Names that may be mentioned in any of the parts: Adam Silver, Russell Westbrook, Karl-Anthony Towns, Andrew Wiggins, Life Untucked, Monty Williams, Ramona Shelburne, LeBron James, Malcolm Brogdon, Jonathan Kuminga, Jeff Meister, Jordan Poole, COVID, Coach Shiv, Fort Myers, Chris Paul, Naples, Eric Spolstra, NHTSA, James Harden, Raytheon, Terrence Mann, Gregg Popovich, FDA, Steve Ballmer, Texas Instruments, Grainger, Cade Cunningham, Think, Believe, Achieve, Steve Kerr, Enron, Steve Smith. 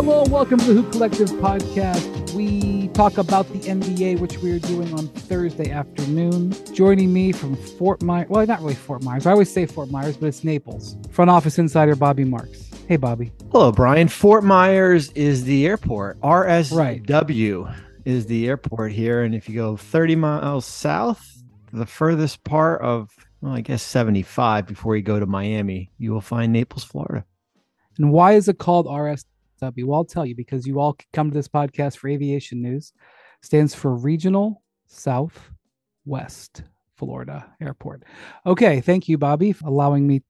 Hello, welcome to the Hoop Collective podcast. We talk about the NBA, which we are doing on Thursday afternoon. Joining me from Fort Myers, well, not really Fort Myers. I always say Fort Myers, but it's Naples. Front office insider Bobby Marks. Hey, Bobby. Hello, Brian. Fort Myers is the airport. RSW is the airport here. And if you go 30 miles south, the furthest part of, well, I guess 75 before you go to Miami, you will find Naples, Florida. And why is it called RSW? Well, I'll tell you, because you all come to this podcast for aviation news. Stands for Regional Southwest Florida Airport. Okay, thank you, Bobby, for allowing me,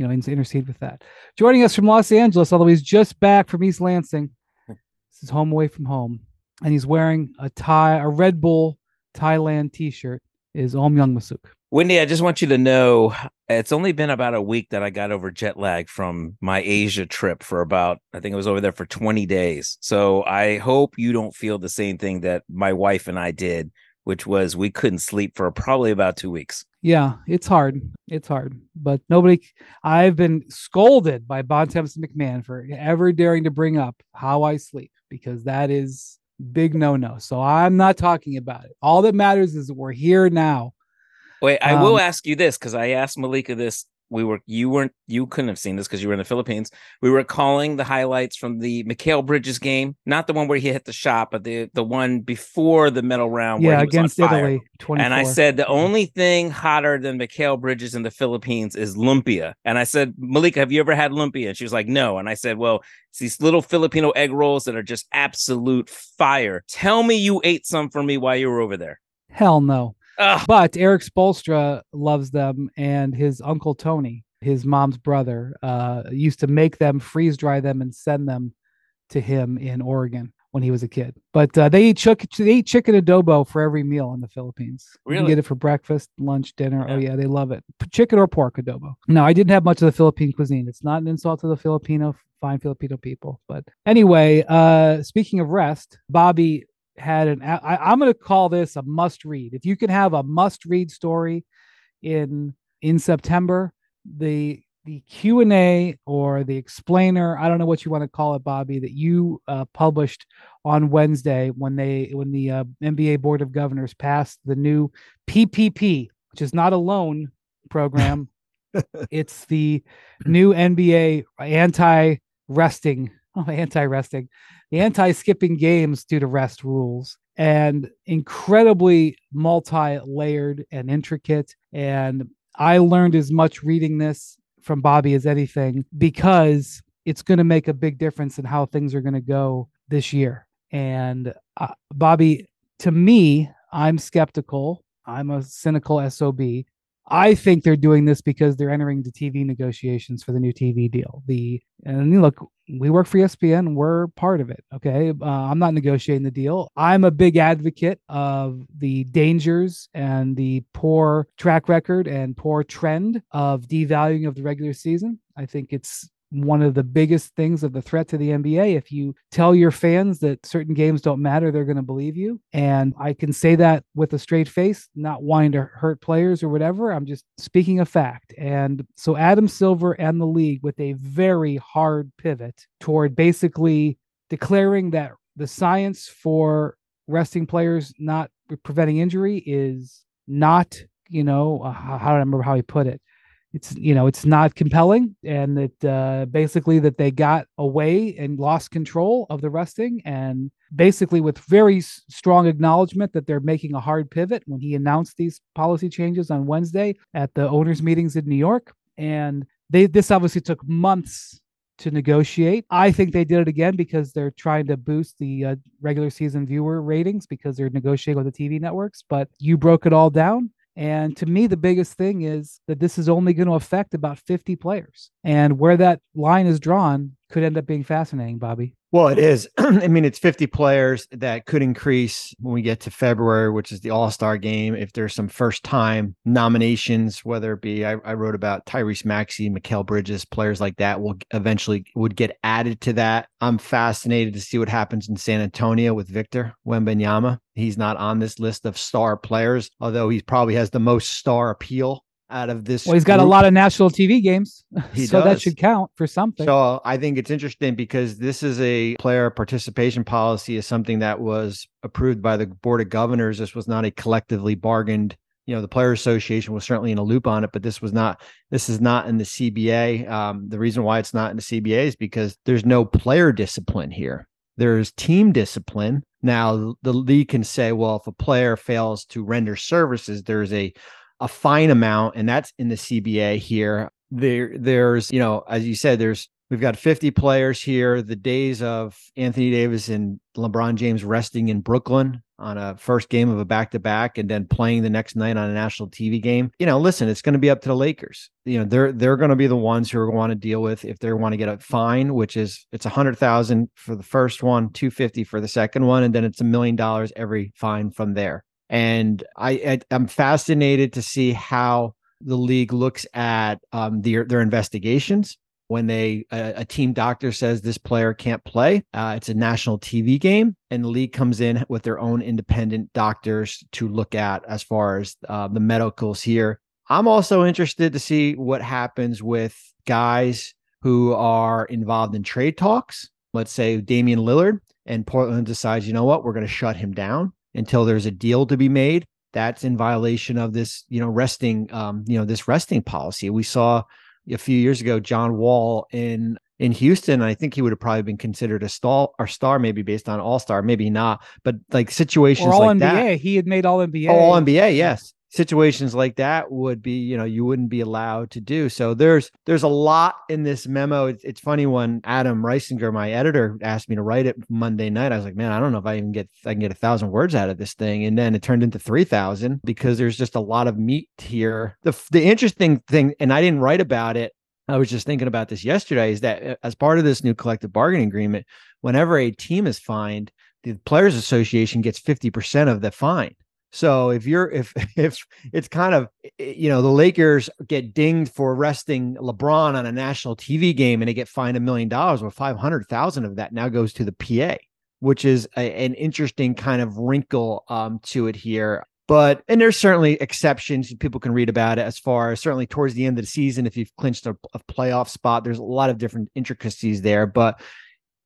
to intercede with that. Joining us from Los Angeles, although he's just back from East Lansing, this is home away from home, and he's wearing a tie, a Red Bull Thailand T-shirt. Is Ohm Youngmisuk. Wendy, I just want you to know it's only been about a week that I got over jet lag from my Asia trip for about, I think I was over there for 20 days. So I hope you don't feel the same thing that my wife and I did, which was we couldn't sleep for probably about 2 weeks. Yeah, it's hard. It's hard. But I've been scolded by Bon Temps McMahon for ever daring to bring up how I sleep, because that is big no-no. So I'm not talking about it. All that matters is that we're here now. Wait, I will ask you this, because I asked Malika this. You couldn't have seen this because you were in the Philippines. We were calling the highlights from the McHale Bridges game, not the one where he hit the shot, but the one before the medal round. Yeah, where he was against on fire. Italy. 24. And I said the only thing hotter than McHale Bridges in the Philippines is lumpia. And I said, Malika, have you ever had lumpia? And she was like, no. And I said, well, it's these little Filipino egg rolls that are just absolute fire. Tell me you ate some for me while you were over there. Hell no. Ugh. But Eric Spolstra loves them, and his uncle Tony, his mom's brother, used to make them, freeze dry them, and send them to him in Oregon when he was a kid. But they eat chicken adobo for every meal in the Philippines. Really? You can get it for breakfast, lunch, dinner. Yeah. Oh yeah, they love it. Chicken or pork adobo. No, I didn't have much of the Philippine cuisine. It's not an insult to the fine Filipino people. But anyway, speaking of rest, Bobby had I'm going to call this a must read. If you can have a must read story in September, the Q&A or the explainer, I don't know what you want to call it, Bobby, that you published on Wednesday when the NBA Board of Governors passed the new PPP, which is not a loan program. It's the new NBA anti-resting, the anti-skipping games due to rest rules, and incredibly multi-layered and intricate. And I learned as much reading this from Bobby as anything, because it's going to make a big difference in how things are going to go this year. And Bobby, to me, I'm skeptical. I'm a cynical SOB. I think they're doing this because they're entering the TV negotiations for the new TV deal. And look, we work for ESPN. We're part of it. Okay. I'm not negotiating the deal. I'm a big advocate of the dangers and the poor track record and poor trend of devaluing of the regular season. I think it's one of the biggest things of the threat to the NBA. If you tell your fans that certain games don't matter, they're going to believe you. And I can say that with a straight face, not wanting to hurt players or whatever. I'm just speaking a fact. And so Adam Silver and the league, with a very hard pivot toward basically declaring that the science for resting players, not preventing injury, is not, I don't remember how he put it. It's not compelling, and that basically that they got away and lost control of the resting, and basically with very strong acknowledgement that they're making a hard pivot when he announced these policy changes on Wednesday at the owners' meetings in New York. And this obviously took months to negotiate. I think they did it again because they're trying to boost the regular season viewer ratings, because they're negotiating with the TV networks. But you broke it all down. And to me, the biggest thing is that this is only going to affect about 50 players. And where that line is drawn could end up being fascinating, Bobby. Well, it is. I mean, it's 50 players. That could increase when we get to February, which is the All-Star game. If there's some first-time nominations, whether it be, I wrote about Tyrese Maxey, McHale Bridges, players like that will eventually would get added to that. I'm fascinated to see what happens in San Antonio with Victor Wembanyama. He's not on this list of star players, although he probably has the most star appeal out of this. Well, he's got a lot of national TV games, so that should count for something. So I think it's interesting because this is a player participation policy is something that was approved by the Board of Governors. This was not a collectively bargained, you know, the Player Association was certainly in a loop on it, but this was not, this is not in the CBA. The reason why it's not in the CBA is because there's no player discipline here. There's team discipline. Now, the league can say, well, if a player fails to render services, there's a fine amount, and that's in the CBA here. There's, you know, as you said, we've got 50 players here. The days of Anthony Davis and LeBron James resting in Brooklyn on a first game of a back-to-back and then playing the next night on a national TV game. You know, listen, it's going to be up to the Lakers. You know, they're going to be the ones who are going to deal with if they want to get a fine, which is it's $100,000 for the first one, $250 for the second one, and then it's $1 million every fine from there. And I'm fascinated to see how the league looks at their investigations. When a team doctor says this player can't play, it's a national TV game, and the league comes in with their own independent doctors to look at as far as the medicals here. I'm also interested to see what happens with guys who are involved in trade talks. Let's say Damian Lillard, and Portland decides, you know what, we're going to shut him down until there's a deal to be made. That's in violation of this, you know, resting policy. We saw a few years ago, John Wall in Houston, I think he would have probably been considered a star, maybe based on all-star, maybe not, but like situations like all-NBA. That. He had made all-NBA. All-NBA, yes. Situations like that would be, you know, you wouldn't be allowed to do. So there's a lot in this memo. It's funny when Adam Reisinger, my editor, asked me to write it Monday night. I was like, man, I don't know if I can get 1,000 words out of this thing. And then it turned into 3,000 because there's just a lot of meat here. The interesting thing, and I didn't write about it, I was just thinking about this yesterday, is that as part of this new collective bargaining agreement, whenever a team is fined, the Players Association gets 50% of the fine. So if it's kind of, you know, the Lakers get dinged for resting LeBron on a national TV game and they get fined $1 million, well, 500,000 of that now goes to the PA, which is an interesting kind of wrinkle to it here. But, and there's certainly exceptions. People can read about it as far as certainly towards the end of the season, if you've clinched a playoff spot, there's a lot of different intricacies there, but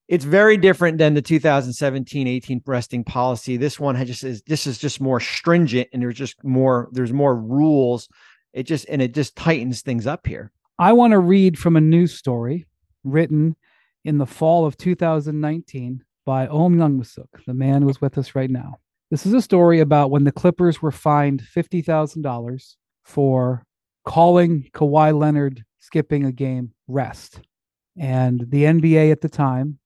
it's very different than the 2017-18 resting policy. This one is just more stringent, and there's more rules. It just tightens things up here. I want to read from a news story written in the fall of 2019 by Ohm Youngmisuk, the man who is with us right now. This is a story about when the Clippers were fined $50,000 for calling Kawhi Leonard skipping a game rest. And the NBA at the time,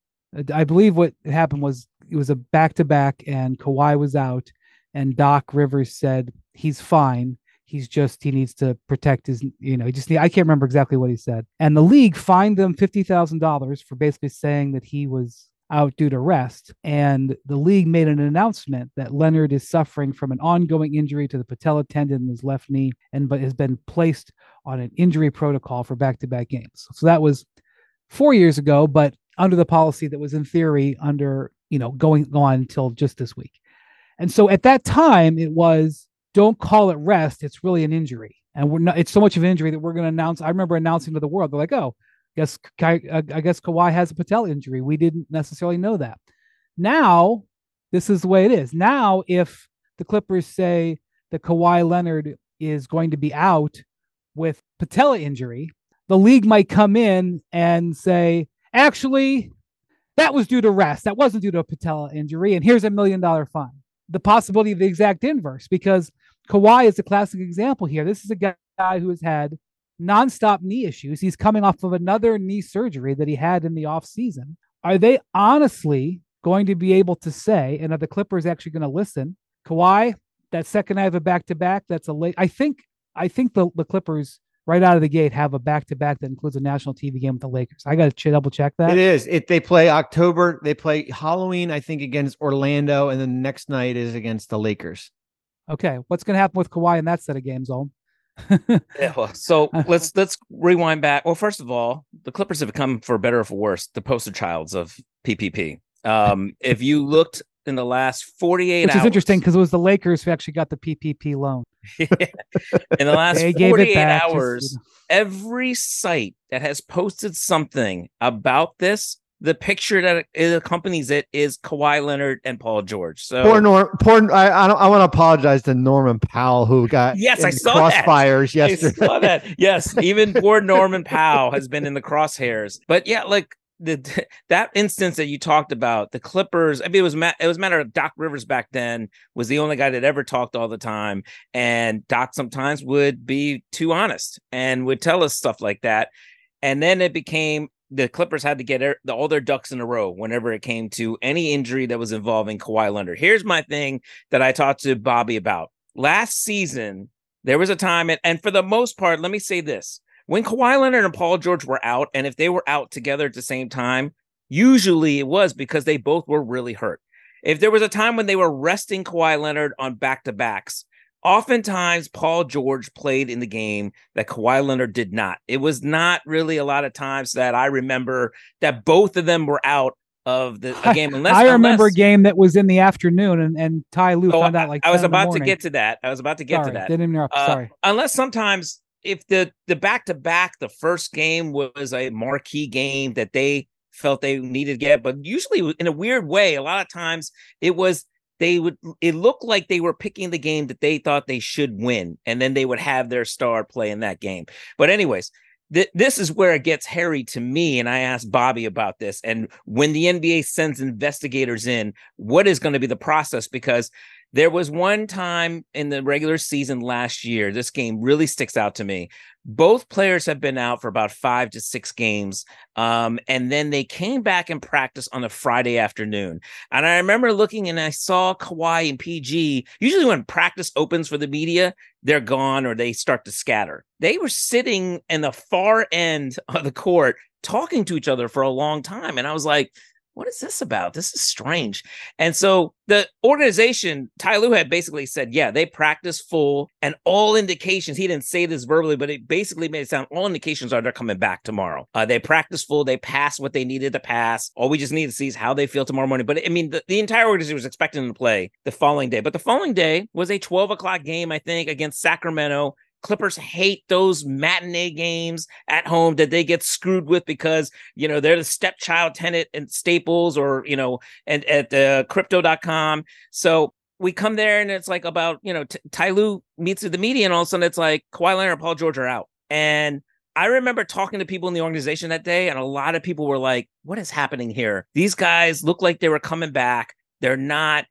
I believe what happened was it was a back-to-back and Kawhi was out and Doc Rivers said, he's fine. He needs to protect his, you know, I can't remember exactly what he said. And the league fined them $50,000 for basically saying that he was out due to rest. And the league made an announcement that Leonard is suffering from an ongoing injury to the patella tendon in his left knee but has been placed on an injury protocol for back-to-back games. So that was 4 years ago, but under the policy that was in theory going on until just this week. And so at that time, it was, don't call it rest. It's really an injury. And it's so much of an injury that we're going to announce. I remember announcing to the world, they're like, oh, I guess Kawhi has a patella injury. We didn't necessarily know that. Now, this is the way it is. Now, if the Clippers say that Kawhi Leonard is going to be out with patella injury, the league might come in and say, actually, that was due to rest. That wasn't due to a patella injury. And here's $1 million fine. The possibility of the exact inverse, because Kawhi is a classic example here. This is a guy who has had nonstop knee issues. He's coming off of another knee surgery that he had in the offseason. Are they honestly going to be able to say, and are the Clippers actually going to listen? Kawhi, that second night of a back-to-back, that's a late. I think the Clippers right out of the gate have a back-to-back that includes a national TV game with the Lakers. I got to double-check that. It is. They play October. They play Halloween, I think, against Orlando, and then the next night is against the Lakers. Okay. What's going to happen with Kawhi in that set of games, Ohm? Yeah, well, so let's rewind back. Well, first of all, the Clippers have become, for better or for worse, the poster childs of PPP. If you looked in the last 48 hours. Which is interesting because it was the Lakers who actually got the PPP loan. In the last 48 hours, every site that has posted something about this, the picture that it accompanies it is Kawhi Leonard and Paul George. So I want to apologize to Norman Powell, who got crossfires yesterday. I saw that. Yes, even poor Norman Powell has been in the crosshairs. But yeah, like that instance that you talked about, the Clippers. I mean, it was a matter of Doc Rivers back then was the only guy that ever talked all the time, and Doc sometimes would be too honest and would tell us stuff like that, and then it became. The Clippers had to get all their ducks in a row whenever it came to any injury that was involving Kawhi Leonard. Here's my thing that I talked to Bobby about. Last season, there was a time, and for the most part, let me say this. When Kawhi Leonard and Paul George were out, and if they were out together at the same time, usually it was because they both were really hurt. If there was a time when they were resting Kawhi Leonard on back-to-backs, oftentimes, Paul George played in the game that Kawhi Leonard did not. It was not really a lot of times that I remember that both of them were out of a game. I remember a game that was in the afternoon, and Ty Lue found out like I was about to get to that. Didn't interrupt. Sorry. Unless sometimes if the back-to-back, the first game was a marquee game that they felt they needed to get. But usually in a weird way, a lot of times it was it looked like they were picking the game that they thought they should win, and then they would have their star play in that game. But anyways, this is where it gets hairy to me, and I asked Bobby about this. And when the NBA sends investigators in, what is going to be the process? Because there was one time in the regular season last year, this game really sticks out to me. Both players have been out for about 5 to 6 games, and then they came back and practiced on a Friday afternoon. And I remember looking, and I saw Kawhi and PG. Usually when practice opens for the media, they're gone or they start to scatter. They were sitting in the far end of the court talking to each other for a long time, and I was like, what is this about? This is strange. And so the organization, Ty Lue had basically said, yeah, they practice full and all indications. He didn't say this verbally, but it basically made it sound all indications are they're coming back tomorrow. They practice full. They pass what they needed to pass. All we just need to see is how they feel tomorrow morning. But I mean, the entire organization was expecting them to play the following day. But the following day was a 12 o'clock game, I think, against Sacramento. Clippers hate those matinee games at home that they get screwed with because, you know, they're the stepchild tenant and Staples or, you know, and at crypto.com. So we come there and it's like about, you know, Ty Lue meets with the media and all of a sudden it's like Kawhi Leonard and Paul George are out. And I remember talking to people in the organization that day, and a lot of people were like, what is happening here? These guys look like they were coming back. They're not.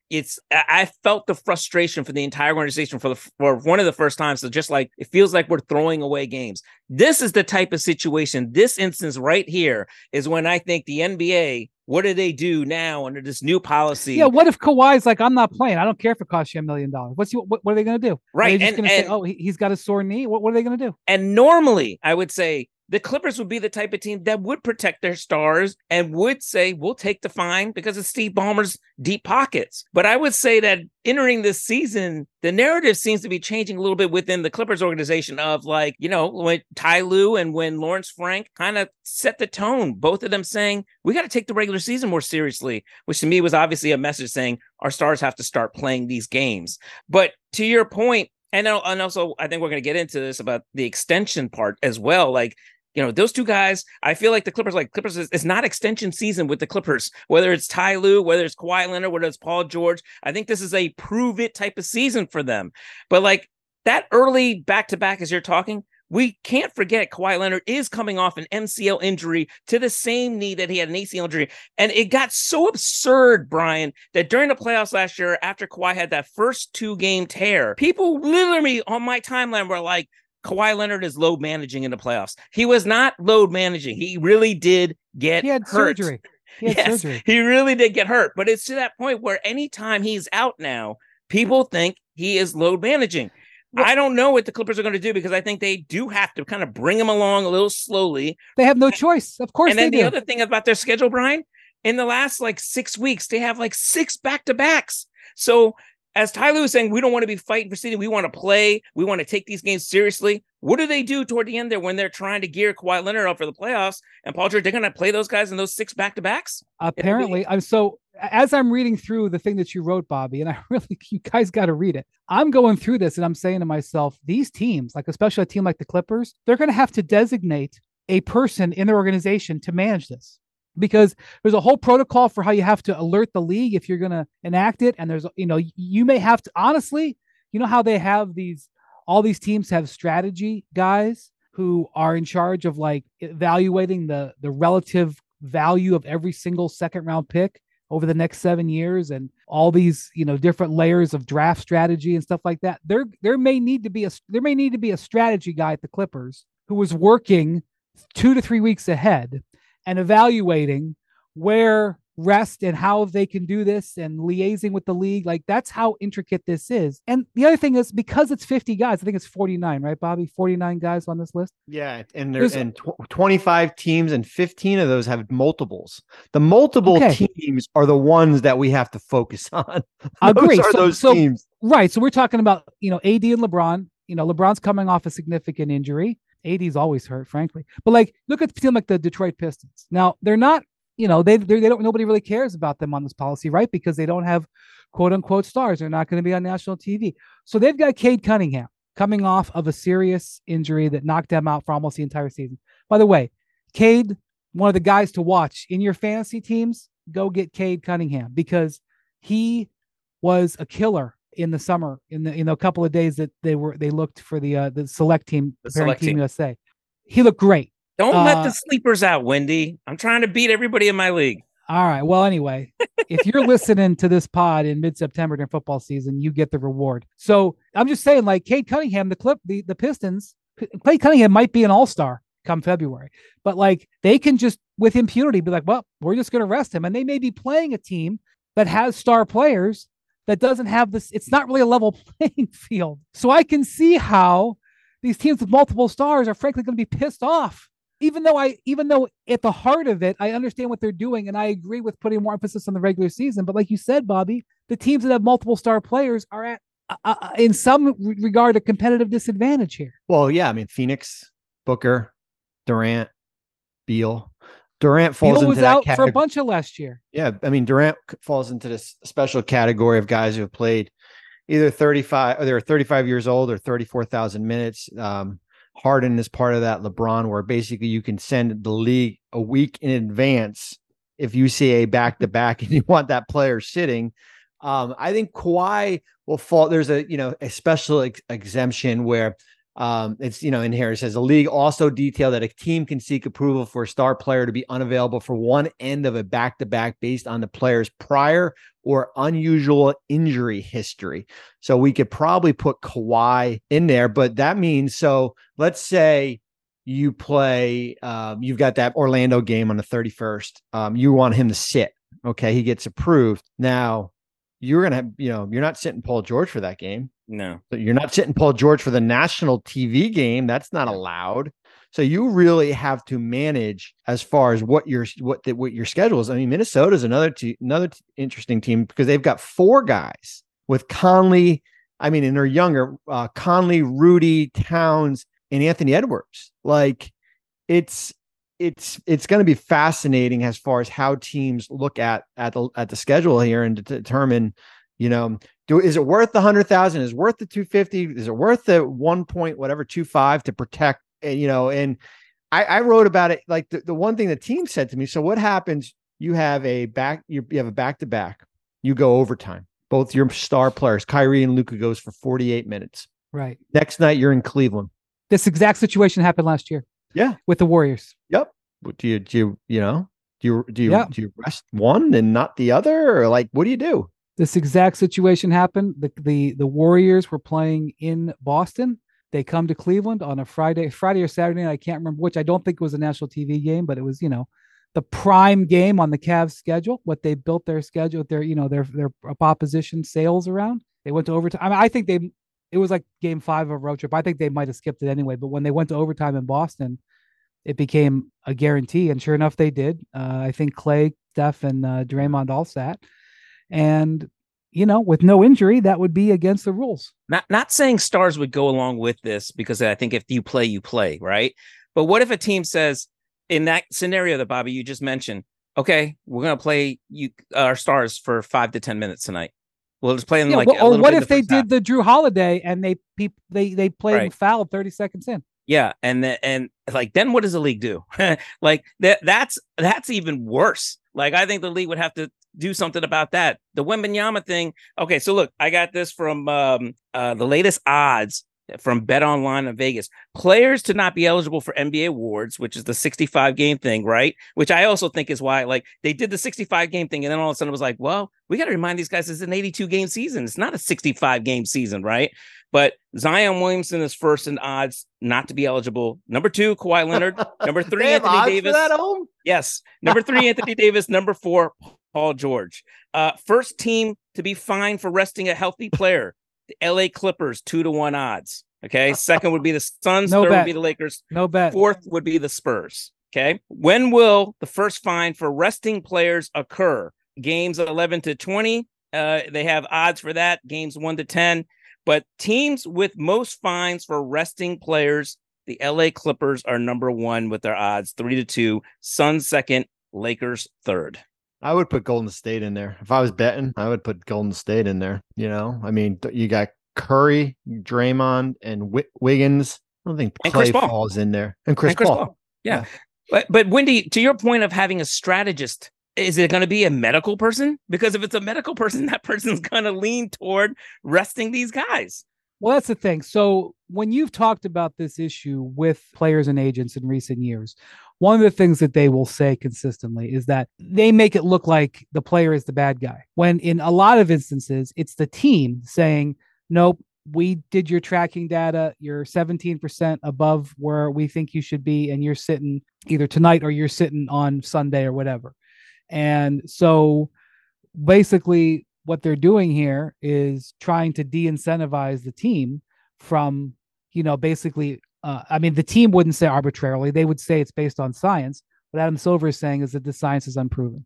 I felt the frustration for the entire organization for one of the first times. So just like it feels like we're throwing away games. This is the type of situation. This instance right here is when I think the NBA. What do they do now under this new policy? Yeah. What if Kawhi's like, I'm not playing. I don't care if it costs you $1 million. What are they going to do? Right. Are they just going to say, oh, he's got a sore knee. What are they going to do? And normally, I would say. The Clippers would be the type of team that would protect their stars and would say, we'll take the fine because of Steve Ballmer's deep pockets. But I would say that entering this season, the narrative seems to be changing a little bit within the Clippers organization of like, you know, when Ty Lue and when Lawrence Frank kind of set the tone, both of them saying, we got to take the regular season more seriously, which to me was obviously a message saying our stars have to start playing these games. But to your point, and also I think we're going to get into this about the extension part as well. Like, you know, those two guys, I feel like the Clippers, it's not extension season with the Clippers, whether it's Ty Lue, whether it's Kawhi Leonard, whether it's Paul George. I think this is a prove it type of season for them. But like that early back-to-back as you're talking, we can't forget Kawhi Leonard is coming off an MCL injury to the same knee that he had an ACL injury. And it got so absurd, Brian, that during the playoffs last year, after Kawhi had that first 2-game tear, people literally on my timeline were like, Kawhi Leonard is load managing in the playoffs. He was not load managing. He really did get hurt. Surgery. Yes, he really did get hurt. But it's to that point where anytime he's out now, people think he is load managing. Well, I don't know what the Clippers are going to do because I think they do have to kind of bring him along a little slowly. They have no choice. Of course. And then the other thing about their schedule, Brian, in the last like 6 weeks, they have like 6 back-to-backs. So as Ty Lue was saying, we don't want to be fighting for seeding. We want to play. We want to take these games seriously. What do they do toward the end there when they're trying to gear Kawhi Leonard up for the playoffs and Paul George? They're going to play those guys in those 6 back-to-backs? Apparently. So as I'm reading through the thing that you wrote, Bobby, and you guys got to read it. I'm going through this and I'm saying to myself, these teams, like especially a team like the Clippers, they're going to have to designate a person in their organization to manage this. Because there's a whole protocol for how you have to alert the league if you're going to enact it. And there's, you may have to, honestly, you know how they have these, all these teams have strategy guys who are in charge of like evaluating the relative value of every single second round pick over the next 7 years and all these, different layers of draft strategy and stuff like that. There may need to be a strategy guy at the Clippers who was working 2 to 3 weeks ahead and evaluating where rest and how they can do this and liaising with the league. Like that's how intricate this is. And the other thing is because it's 50 guys, I think it's 49, right, Bobby? 49 guys on this list. Yeah. And there's 25 teams and 15 of those have multiples. The multiple teams are the ones that we have to focus on. Agree. Those teams. Right. So we're talking about, AD and LeBron, LeBron's coming off a significant injury. AD's always hurt, frankly. But like, look at the team like the Detroit Pistons. Now they're not, they don't. Nobody really cares about them on this policy, right? Because they don't have quote unquote stars. They're not going to be on national TV. So they've got Cade Cunningham coming off of a serious injury that knocked him out for almost the entire season. By the way, Cade, one of the guys to watch in your fantasy teams, go get Cade Cunningham because he was a killer in the summer, in a couple of days that they looked for the select team, the select team USA. He looked great. Don't let the sleepers out, Wendy. I'm trying to beat everybody in my league. All right. Well, anyway, if you're listening to this pod in mid-September during football season, you get the reward. So I'm just saying, like Cade Cunningham, the Pistons, Cade Cunningham might be an all-star come February, but like they can just with impunity be like, well, we're just going to rest him. And they may be playing a team that has star players that doesn't have this. It's not really a level playing field. So I can see how these teams with multiple stars are frankly going to be pissed off. Even though at the heart of it, I understand what they're doing. And I agree with putting more emphasis on the regular season. But like you said, Bobby, the teams that have multiple star players are at, in some regard, a competitive disadvantage here. Well, yeah. I mean, Phoenix, Booker, Durant, Beal. Durant falls into that category. He was out for a bunch of last year. Yeah. I mean, Durant falls into this special category of guys who have played either 35 years old or 34,000 minutes. Harden is part of that. LeBron, where basically you can send the league a week in advance if you see a back-to-back and you want that player sitting. I think Kawhi will fall. There's a special exemption where it's, in here it says the league also detailed that a team can seek approval for a star player to be unavailable for one end of a back-to-back based on the player's prior or unusual injury history. So we could probably put Kawhi in there, but that means, so let's say you play, you've got that Orlando game on the 31st. You want him to sit. Okay. He gets approved. Now you're going to, you're not sitting Paul George for that game. No, so you're not sitting Paul George for the national TV game. That's not allowed. So you really have to manage as far as what your schedule is. I mean, Minnesota is another interesting team because they've got 4 guys with Conley. I mean, and they're younger. Conley, Rudy, Towns, and Anthony Edwards. Like, it's going to be fascinating as far as how teams look at the schedule here and to determine. Is it worth the 100,000? Is it worth the 250? Is it worth the 1.25 to protect? And I wrote about it. Like the one thing the team said to me. So what happens? You have a back-to-back. You go overtime. Both your star players, Kyrie and Luka, goes for 48 minutes. Right. Next night you're in Cleveland. This exact situation happened last year. Yeah. With the Warriors. Yep. Do you rest one and not the other? Or like, what do you do? This exact situation happened. The Warriors were playing in Boston. They come to Cleveland on a Friday or Saturday. I can't remember which. I don't think it was a national TV game, but it was, the prime game on the Cavs schedule, what they built their schedule, their opposition sales around. They went to overtime. I mean, I think it was like game 5 of a road trip. I think they might've skipped it anyway, but when they went to overtime in Boston, it became a guarantee. And sure enough, they did. I think Clay, Steph, and Draymond all sat. And you know, with no injury, that would be against the rules. Not saying stars would go along with this, because I think if you play, you play, right? But what if a team says, in that scenario that, Bobby, you just mentioned, okay, we're going to play our stars for 5 to 10 minutes tonight. We'll just play them like a little bit. Or what if they did the Drew Holiday and they played right. Foul 30 seconds in? Yeah, and like then what does the league do? Like that's even worse. Like I think the league would have to do something about that. The Wembanyama thing. Okay, so look, I got this from the latest odds from Bet Online in Vegas. Players to not be eligible for NBA awards, which is the 65 game thing, right? Which I also think is why, like, they did the 65 game thing, and then all of a sudden it was like, well, we got to remind these guys it's an 82 game season. It's not a 65 game season, right? But Zion Williamson is first in odds not to be eligible. Number two, Kawhi Leonard. Number three, Anthony Davis. Yes. Number three, Anthony Davis. Number four, Paul George. First team to be fined for resting a healthy player. LA Clippers, 2-1 odds. Okay. Second would be the Suns. No Third bet. Would be the Lakers. No bet. Fourth would be the Spurs. Okay. When will the first fine for resting players occur? Games 11 to 20. They have odds for that. Games 1 to 10. But teams with most fines for resting players, the LA Clippers are number one with their odds, 3-2. Suns second, Lakers third. I would put Golden State in there. If I was betting, I would put Golden State in there. You know, I mean, you got Curry, Draymond, and Wiggins. I don't think Clay falls in there. And Chris Paul. Yeah. But Wendy, to your point of having a strategist, is it going to be a medical person? Because if it's a medical person, that person's going to lean toward resting these guys. Well, that's the thing. So when you've talked about this issue with players and agents in recent years, one of the things that they will say consistently is that they make it look like the player is the bad guy, when in a lot of instances, it's the team saying, nope, we did your tracking data. You're 17% above where we think you should be. And you're sitting either tonight or you're sitting on Sunday or whatever. And so basically what they're doing here is trying to de-incentivize the team from, you know, basically, I mean, the team wouldn't say arbitrarily. They would say it's based on science. What Adam Silver is saying is that the science is unproven,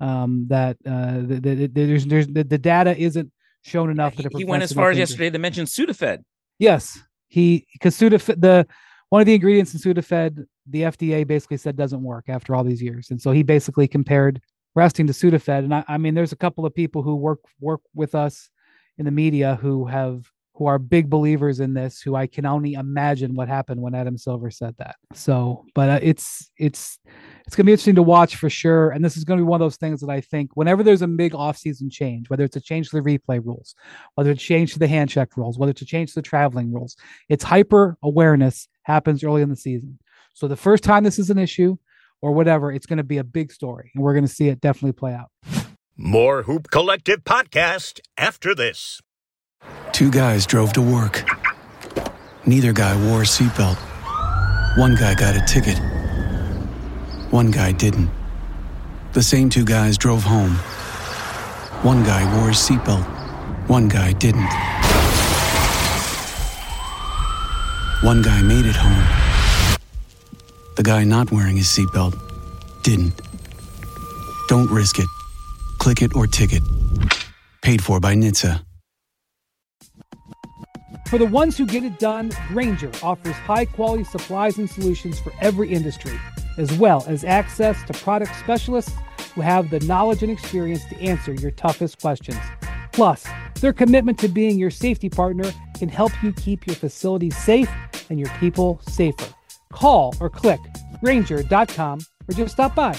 that the data isn't shown enough. That he went as far as yesterday to mention Sudafed. Yes, because Sudafed, one of the ingredients in Sudafed, the FDA basically said doesn't work after all these years. And so he basically compared resting to Sudafed. And I mean, there's a couple of people who work with us in the media who are big believers in this, who I can only imagine what happened when Adam Silver said that. So, but it's going to be interesting to watch for sure. And this is going to be one of those things that I think whenever there's a big offseason change, whether it's a change to the replay rules, whether it's a change to the hand check rules, whether it's a change to the traveling rules, it's hyper awareness happens early in the season. So the first time this is an issue or whatever, it's going to be a big story, and we're going to see it definitely play out. More Hoop Collective podcast after this. Two guys drove to work. Neither guy wore a seatbelt. One guy got a ticket. One guy didn't. The same two guys drove home. One guy wore a seatbelt. One guy didn't. One guy made it home. The guy not wearing his seatbelt didn't. Don't risk it. Click it or ticket. Paid for by NHTSA. For the ones who get it done, Grainger offers high-quality supplies and solutions for every industry, as well as access to product specialists who have the knowledge and experience to answer your toughest questions. Plus, their commitment to being your safety partner can help you keep your facility safe and your people safer. Call or click Grainger.com or just stop by.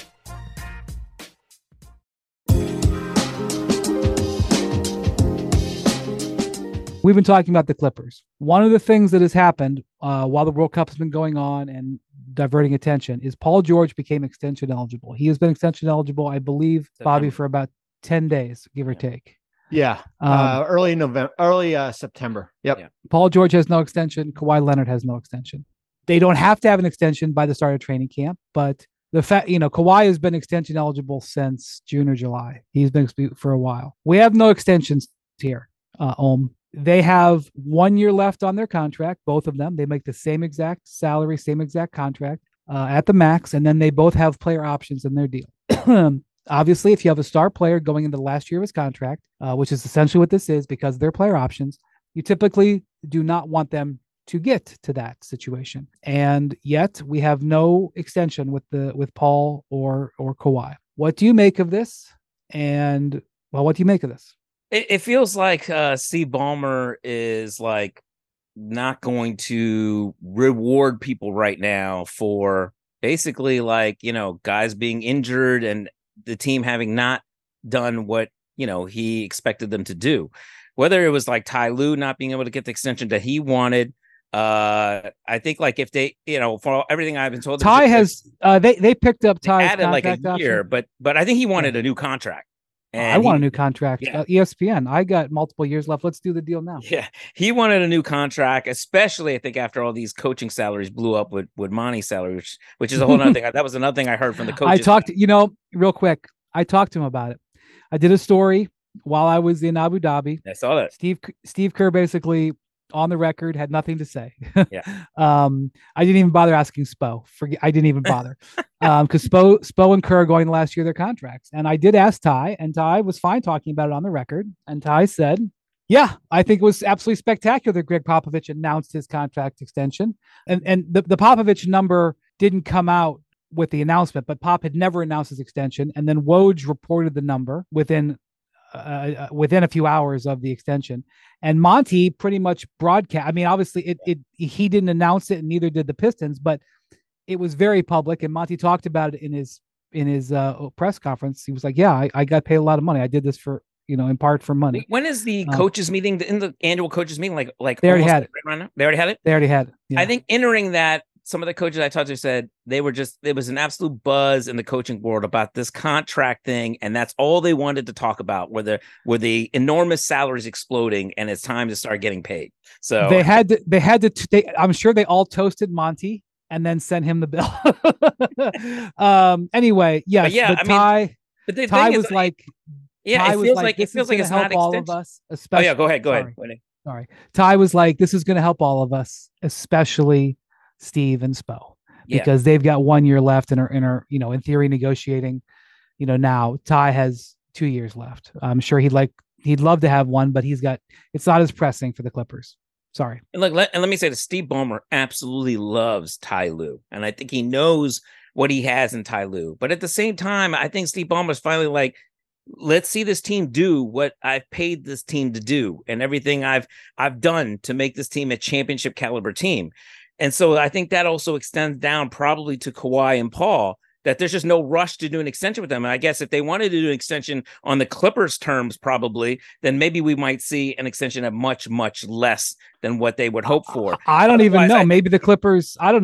We've been talking about the Clippers. One of the things that has happened while the World Cup has been going on and diverting attention is Paul George became extension eligible. He has been extension eligible, I believe, Bobby, for about 10 days, give or take. Yeah. Early November, early September. Yep. Yeah. Paul George has no extension. Kawhi Leonard has no extension. They don't have to have an extension by the start of training camp, but the fact, you know, Kawhi has been extension eligible since June or July. He's been for a while. We have no extensions here, Ohm. They have 1 year left on their contract, both of them. They make the same exact salary, same exact contract at the max, and then they both have player options in their deal. Obviously, if you have a star player going into the last year of his contract, which is essentially what this is because they're player options, you typically do not want them to get to that situation. And yet we have no extension with Paul or Kawhi. What do you make of this? And well, what do you make of this? It feels like Steve Ballmer is like not going to reward people right now for basically like, you know, guys being injured and the team having not done what, you know, he expected them to do. Whether it was like Ty Lue not being able to get the extension that he wanted. I think like if they, you know, for everything I've been told, Ty has they picked up Ty added like a year, option. but I think he wanted a new contract. And I want a new contract. Yeah. ESPN. I got multiple years left. Let's do the deal now. Yeah, he wanted a new contract, especially I think after all these coaching salaries blew up with Monty's salary, which is a whole nother thing. That was another thing I heard from the coaches. I talked, you know, real quick. I talked to him about it. I did a story while I was in Abu Dhabi. I saw that. Steve Kerr basically, on the record, had nothing to say. Yeah. I didn't even bother asking Spo. I didn't even bother because Spo and Kerr are going the last year of their contracts. And I did ask Ty, and Ty was fine talking about it on the record. And Ty said, yeah, I think it was absolutely spectacular that Gregg Popovich announced his contract extension. And the Popovich number didn't come out with the announcement, but Pop had never announced his extension. And then Woj reported the number within a few hours of the extension, and Monty pretty much broadcast. I mean, obviously he didn't announce it and neither did the Pistons, but it was very public. And Monty talked about it in his press conference. He was like, yeah, I got paid a lot of money. I did this for, you know, in part for money. When is the coaches meeting in the annual coaches meeting? Like they already had it. Right now? They already had it. Yeah. I think entering that, some of the coaches I talked to said it was an absolute buzz in the coaching world about this contract thing. And that's all they wanted to talk about were the enormous salaries exploding and it's time to start getting paid. So they had to, I'm sure they all toasted Monty and then sent him the bill. Anyway. Yes, but Ty, I mean, but the Ty was like, yeah, it feels like it's not all of us. Especially, oh yeah. Go ahead. Sorry. Ty was like, this is going to help all of us, especially Steve and Spo, because they've got 1 year left and are, you know, in theory negotiating, you know, now. Ty has 2 years left. I'm sure he'd love to have one, but it's not as pressing for the Clippers. Sorry. And look, let me say that Steve Ballmer absolutely loves Ty Lue. And I think he knows what he has in Ty Lue, but at the same time, I think Steve Ballmer's finally like, let's see this team do what I've paid this team to do and everything I've done to make this team a championship caliber team. And so I think that also extends down probably to Kawhi and Paul, that there's just no rush to do an extension with them. And I guess if they wanted to do an extension on the Clippers terms, probably, then maybe we might see an extension at much, much less than what they would hope for. I don't even know. Maybe the Clippers are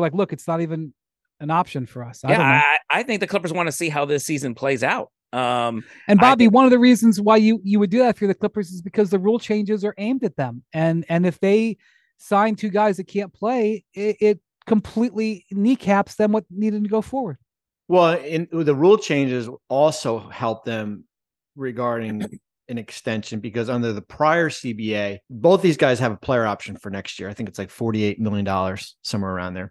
like, look, it's not even an option for us. I think the Clippers want to see how this season plays out. And Bobby, one of the reasons why you would do that if you're the Clippers is because the rule changes are aimed at them. And if they sign two guys that can't play, it completely kneecaps them what needed to go forward. Well, the rule changes also help them regarding an extension, because under the prior CBA, both these guys have a player option for next year. I think it's like $48 million, somewhere around there.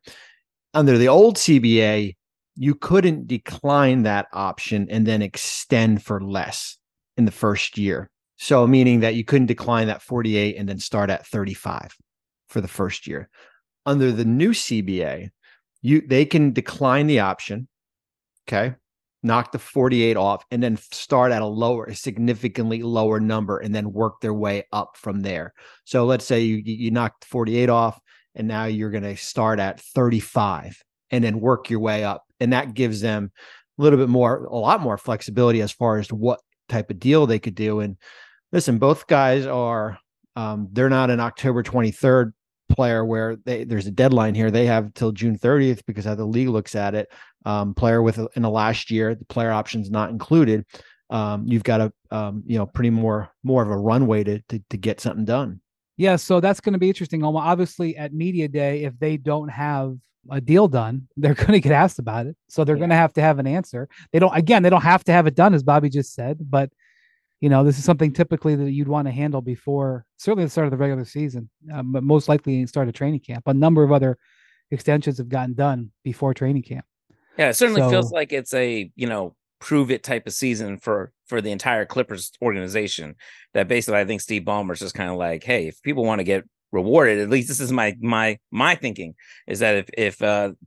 Under the old CBA, you couldn't decline that option and then extend for less in the first year. So meaning that you couldn't decline that 48 and then start at 35 for the first year. Under the new CBA, they can decline the option, okay, knock the 48 off, and then start at a significantly lower number and then work their way up from there. So let's say you knocked 48 off and now you're going to start at 35 and then work your way up. And that gives them a lot more flexibility as far as to what type of deal they could do. And listen, both guys are, they're not an October 23rd player where there's a deadline here. They have till June 30th because how the league looks at it. Player in the last year, the player option's not included. You've got pretty more of a runway to get something done. Yeah. So that's going to be interesting. Obviously at media day, if they don't have a deal done, they're going to get asked about it. So they're going to have an answer. They don't have to have it done, as Bobby just said, but you know, this is something typically that you'd want to handle before certainly the start of the regular season, but most likely start of training camp. A number of other extensions have gotten done before training camp. Yeah, it certainly feels like it's a, you know, prove it type of season for the entire Clippers organization. That basically, I think Steve Ballmer's just kind of like, hey, if people want to get rewarded, at least this is my thinking, is that if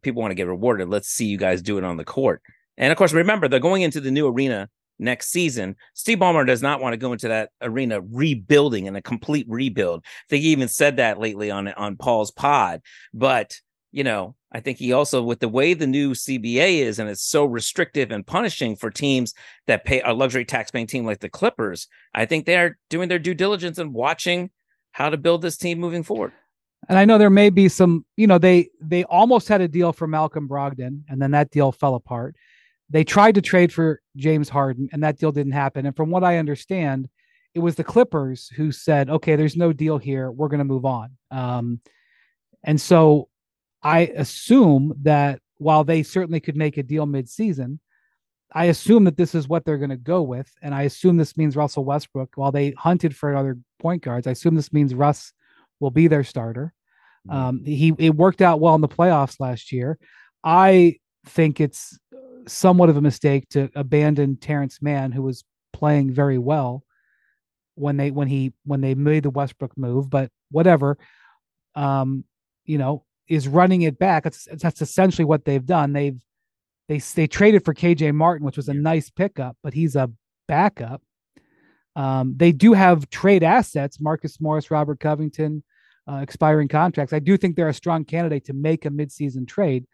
people want to get rewarded, let's see you guys do it on the court. And of course, remember, they're going into the new arena next season. Steve Ballmer does not want to go into that arena rebuilding in a complete rebuild. I think he even said that lately on Paul's pod, but you know, I think he also, with the way the new CBA is, and it's so restrictive and punishing for teams that pay a luxury tax-paying team like the Clippers, I think they are doing their due diligence and watching how to build this team moving forward. And I know there may be some, you know, they almost had a deal for Malcolm Brogdon, and then that deal fell apart. They tried to trade for James Harden, and that deal didn't happen. And from what I understand, it was the Clippers who said, okay, there's no deal here. We're going to move on. And so I assume that while they certainly could make a deal mid-season, I assume that this is what they're going to go with. And I assume this means Russell Westbrook, while they hunted for other point guards, I assume this means Russ will be their starter. It worked out well in the playoffs last year. I think it's somewhat of a mistake to abandon Terrence Mann, who was playing very well when they made the Westbrook move, but whatever, you know, is running it back. That's essentially what they've done. They traded for KJ Martin, which was a nice pickup, but he's a backup. They do have trade assets, Marcus Morris, Robert Covington, expiring contracts. I do think they're a strong candidate to make a midseason trade,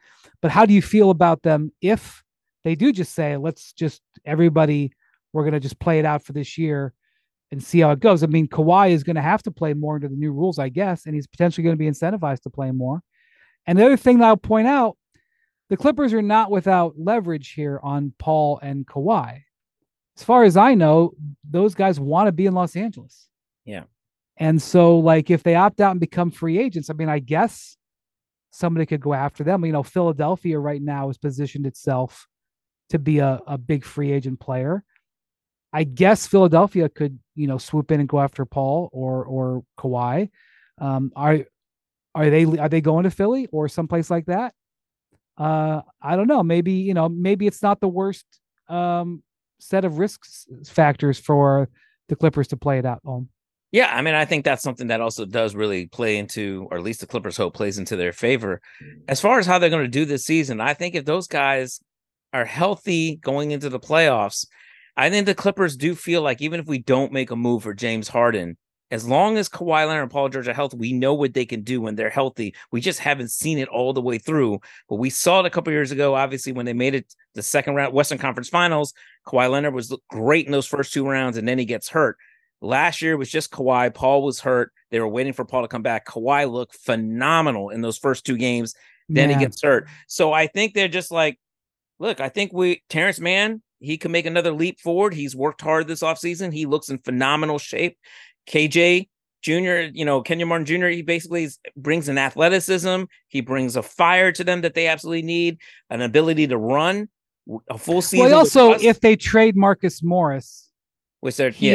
but how do you feel about them if they do just say, let's just everybody, we're going to just play it out for this year and see how it goes? I mean, Kawhi is going to have to play more under the new rules, I guess, and he's potentially going to be incentivized to play more. And the other thing that I'll point out, the Clippers are not without leverage here on Paul and Kawhi. As far as I know, those guys want to be in Los Angeles. Yeah. And so, like, if they opt out and become free agents, I mean, I guess somebody could go after them. You know, Philadelphia right now has positioned itself to be a big free agent player. I guess Philadelphia could, you know, swoop in and go after Paul or Kawhi. Are they going to Philly or someplace like that? I don't know. Maybe, you know, maybe it's not the worst set of risks factors for the Clippers to play it out on. Yeah, I mean, I think that's something that also does really play into, or at least the Clippers hope plays into their favor. As far as how they're going to do this season, I think if those guys are healthy going into the playoffs, I think the Clippers do feel like even if we don't make a move for James Harden, as long as Kawhi Leonard and Paul George are healthy, we know what they can do when they're healthy. We just haven't seen it all the way through. But we saw it a couple of years ago, obviously, when they made it the second round, Western Conference Finals. Kawhi Leonard was great in those first two rounds, and then he gets hurt. Last year was just Kawhi. Paul was hurt. They were waiting for Paul to come back. Kawhi looked phenomenal in those first two games. Then he gets hurt. So I think they're just like, look, I think Terrence Mann, he can make another leap forward. He's worked hard this offseason. He looks in phenomenal shape. KJ Jr., you know, Kenyon Martin Jr., he basically brings an athleticism. He brings a fire to them that they absolutely need, an ability to run a full season. Well, also, if they trade Marcus Morris, which he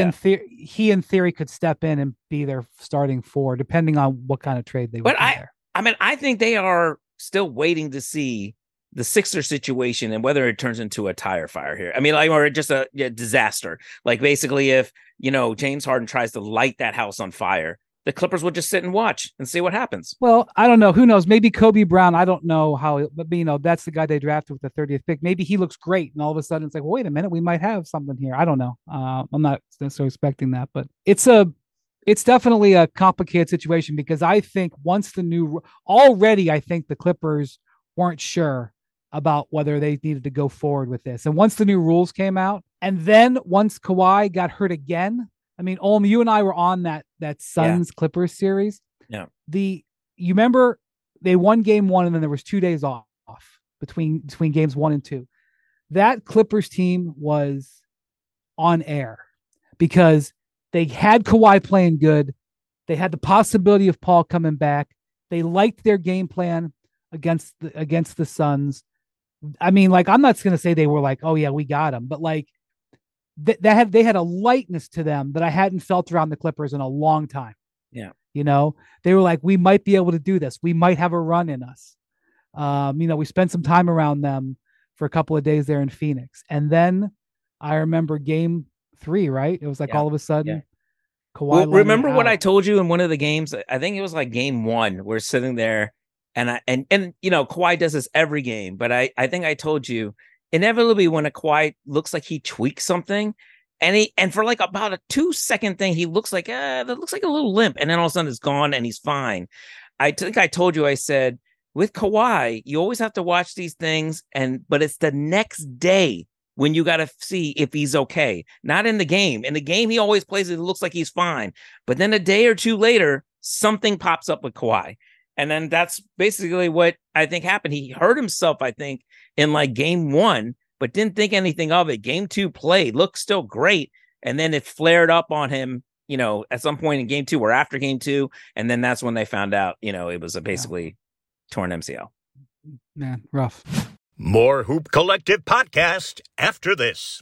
in theory could step in and be their starting four, depending on what kind of trade they would do. I mean, I think they are still waiting to see the Sixer situation and whether it turns into a tire fire here. I mean, like, or just a disaster. Like, basically, if, you know, James Harden tries to light that house on fire, the Clippers will just sit and watch and see what happens. Well, I don't know. Who knows? Maybe Kobe Brown. I don't know how, but, you know, that's the guy they drafted with the 30th pick. Maybe he looks great. And all of a sudden it's like, well, wait a minute, we might have something here. I don't know. I'm not necessarily expecting that, but it's definitely a complicated situation because I think once I think the Clippers weren't sure about whether they needed to go forward with this. And once the new rules came out, and then once Kawhi got hurt again, I mean, Ohm, you and I were on that Suns Clippers series. Yeah. You remember they won game one and then there was 2 days off between games one and two. That Clippers team was on air because they had Kawhi playing good. They had the possibility of Paul coming back. They liked their game plan against the Suns. I mean, like, I'm not going to say they were like, oh yeah, we got him, but like they had a lightness to them that I hadn't felt around the Clippers in a long time. Yeah. You know, they were like, we might be able to do this. We might have a run in us. You know, we spent some time around them for a couple of days there in Phoenix. And then I remember game three, right? It was like all of a sudden. Yeah. Well, remember what I told you in one of the games? I think it was like game one. We're sitting there and you know, Kawhi does this every game. But I think I told you inevitably when a Kawhi looks like he tweaks something and for like about a 2 second thing, he looks like that looks like a little limp. And then all of a sudden it's gone and he's fine. I think I told you, I said with Kawhi, you always have to watch these things. But it's the next day when you got to see if he's okay. Not in the game. In the game, he always plays it. It looks like he's fine. But then a day or two later, something pops up with Kawhi. And then that's basically what I think happened. He hurt himself, I think, in like game one, but didn't think anything of it. Game two played, looked still great. And then it flared up on him, you know, at some point in game two or after game two. And then that's when they found out, you know, it was a basically torn MCL. Man, rough. More Hoop Collective podcast after this.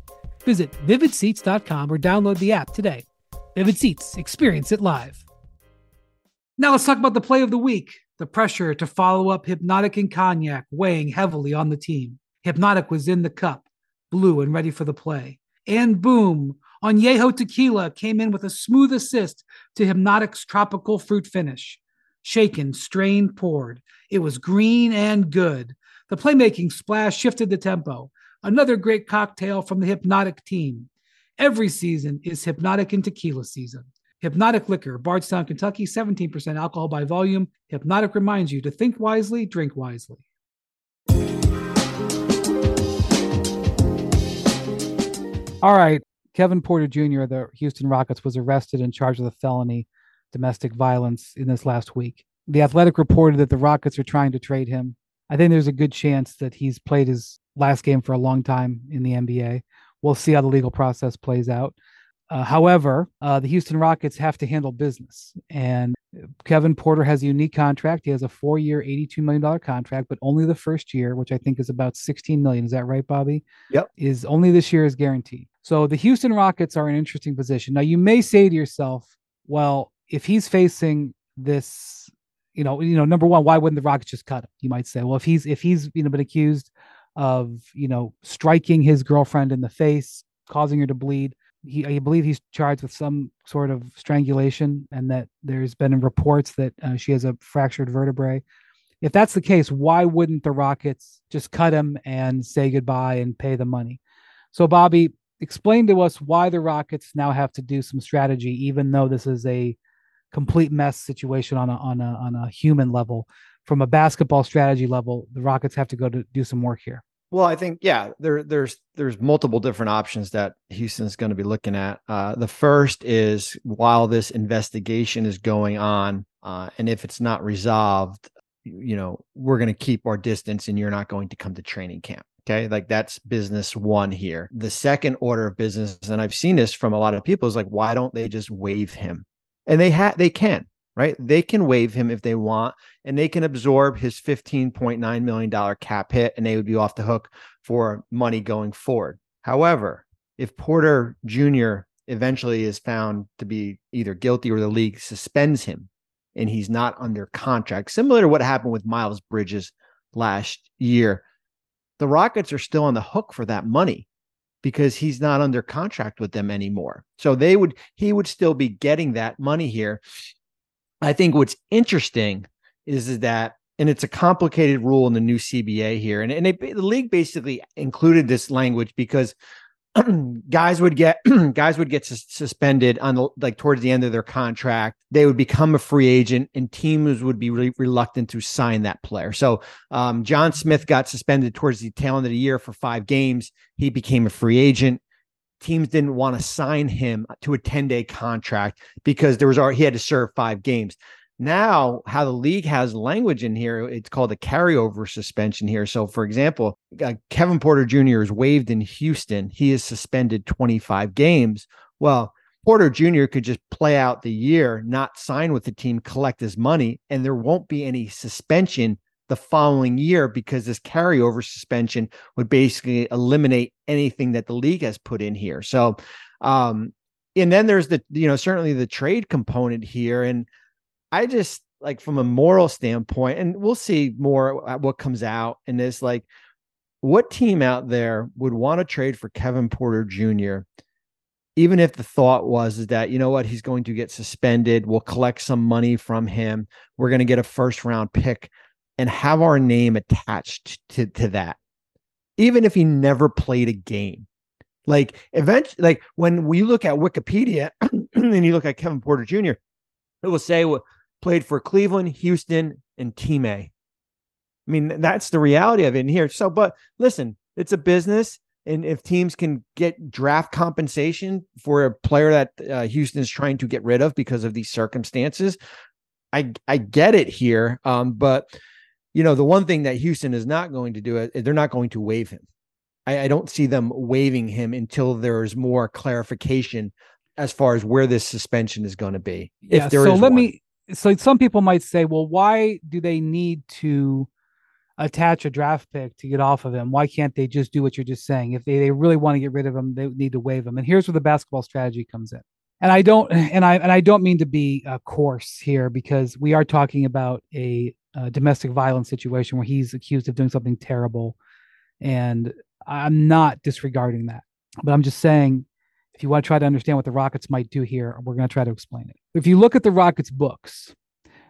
Visit vividseats.com or download the app today. Vivid Seats, experience it live. Now let's talk about the play of the week. The pressure to follow up Hypnotic and Cognac weighing heavily on the team. Hypnotic was in the cup, blue and ready for the play. And boom, Añejo Tequila came in with a smooth assist to Hypnotic's tropical fruit finish. Shaken, strained, poured. It was green and good. The playmaking splash shifted the tempo. Another great cocktail from the Hypnotic team. Every season is Hypnotic and Tequila season. Hypnotic Liquor, Bardstown, Kentucky, 17% alcohol by volume. Hypnotic reminds you to think wisely, drink wisely. All right. Kevin Porter Jr. of the Houston Rockets was arrested and charged with a felony domestic violence in this last week. The Athletic reported that the Rockets are trying to trade him. I think there's a good chance that he's played his last game for a long time in the NBA. We'll see how the legal process plays out. However, the Houston Rockets have to handle business. And Kevin Porter has a unique contract. He has a 4-year, $82 million contract, but only the first year, which I think is about $16 million. Is that right, Bobby? Yep. Is only this year is guaranteed. So the Houston Rockets are in an interesting position. Now, you may say to yourself, well, if he's facing this, you know, number one, why wouldn't the Rockets just cut him? You might say, well, if he's been accused of, striking his girlfriend in the face, causing her to bleed, I believe he's charged with some sort of strangulation, and that there's been reports that she has a fractured vertebrae. If that's the case, why wouldn't the Rockets just cut him and say goodbye and pay the money? So, Bobby, explain to us why the Rockets now have to do some strategy, even though this is a complete mess situation on a human level. From a basketball strategy level, the Rockets have to go to do some work here. Well, I think, there's multiple different options that Houston's going to be looking at. The first is, while this investigation is going on, and if it's not resolved, we're going to keep our distance and you're not going to come to training camp. Okay. Like, that's business one here. The second order of business, and I've seen this from a lot of people, is like, why don't they just waive him? And they can, right? They can waive him if they want, and they can absorb his $15.9 million cap hit, and they would be off the hook for money going forward. However, if Porter Jr. eventually is found to be either guilty or the league suspends him and he's not under contract, similar to what happened with Miles Bridges last year, the Rockets are still on the hook for that money, because he's not under contract with them anymore. So he would still be getting that money here. I think what's interesting is that, and it's a complicated rule in the new CBA here, and the league basically included this language because guys would get suspended on towards the end of their contract. They would become a free agent, and teams would be reluctant to sign that player. So John Smith got suspended towards the tail end of the year for 5 games. He became a free agent. Teams didn't want to sign him to a 10-day contract because he had to serve 5 games. Now, how the league has language in here, it's called a carryover suspension here. So, for example, Kevin Porter Jr. is waived in Houston. He is suspended 25 games. Well, Porter Jr. could just play out the year, not sign with the team, collect his money, and there won't be any suspension the following year because this carryover suspension would basically eliminate anything that the league has put in here. So, and then there's the, you know, certainly the trade component here. And I just, like, from a moral standpoint, and we'll see more at what comes out in this, like, what team out there would want to trade for Kevin Porter Jr., even if the thought was is that, you know what, he's going to get suspended, we'll collect some money from him, we're going to get a first-round pick and have our name attached to that, even if he never played a game. Like, eventually, like, when we look at Wikipedia and you look at Kevin Porter Jr., it will say played for Cleveland, Houston, and Team A. I mean, that's the reality of it in here. So, but listen, it's a business. And if teams can get draft compensation for a player that Houston is trying to get rid of because of these circumstances, I get it here. But, you know, the one thing that Houston is not going to do is they're not going to waive him. I don't see them waiving him until there's more clarification as far as where this suspension is going to be. Yeah, if there so is let one. Me. So some people might say, well, why do they need to attach a draft pick to get off of him? Why can't they just do what you're just saying? If they really want to get rid of him, they need to waive him. And here's where the basketball strategy comes in. And I don't mean to be coarse here, because we are talking about a domestic violence situation where he's accused of doing something terrible. And I'm not disregarding that, but I'm just saying, if you want to try to understand what the Rockets might do here, we're going to try to explain it. If you look at the Rockets books,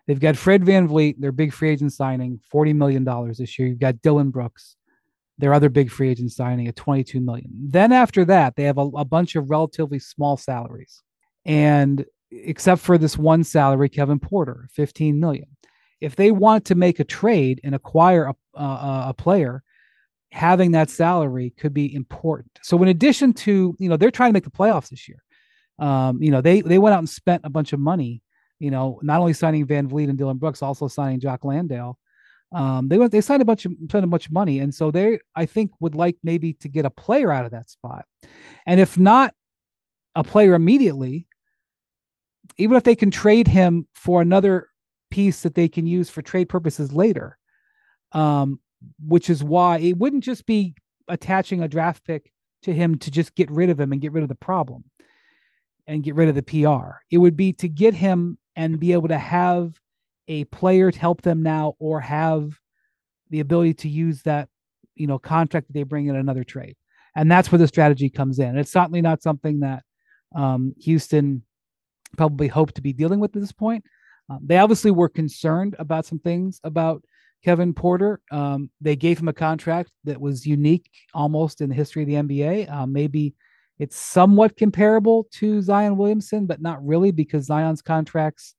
they've got Fred VanVleet, their big free agent signing, $40 million this year. You've got Dillon Brooks, their other big free agent signing at $22 million. Then after that, they have a bunch of relatively small salaries. And except for this one salary, Kevin Porter, $15 million. If they want to make a trade and acquire a player, having that salary could be important. So in addition to, you know, they're trying to make the playoffs this year. You know, they went out and spent a bunch of money, you know, not only signing VanVleet and Dillon Brooks, also signing Jock Landale. They signed a bunch of money. And so they, I think, would like maybe to get a player out of that spot. And if not a player immediately, even if they can trade him for another piece that they can use for trade purposes later, which is why it wouldn't just be attaching a draft pick to him to just get rid of him and get rid of the problem and get rid of the PR. It would be to get him and be able to have a player to help them now, or have the ability to use that, you know, contract that they bring in another trade. And that's where the strategy comes in. It's certainly not something that Houston probably hoped to be dealing with at this point. They obviously were concerned about some things about Kevin Porter. They gave him a contract that was unique almost in the history of the NBA. Maybe it's somewhat comparable to Zion Williamson, but not really, because Zion's contracts,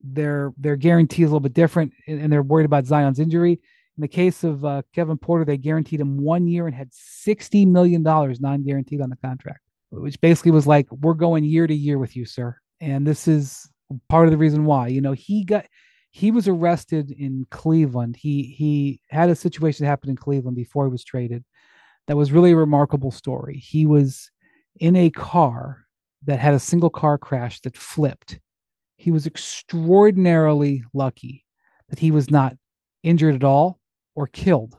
their guarantee is a little bit different, and they're worried about Zion's injury. In the case of Kevin Porter, they guaranteed him 1 year and had $60 million non-guaranteed on the contract, which basically was like, we're going year to year with you, sir. And this is part of the reason why, you know, he was arrested in Cleveland. He had a situation happen in Cleveland before he was traded. That was really a remarkable story. He was in a car that had a single car crash that flipped. He was extraordinarily lucky that he was not injured at all or killed.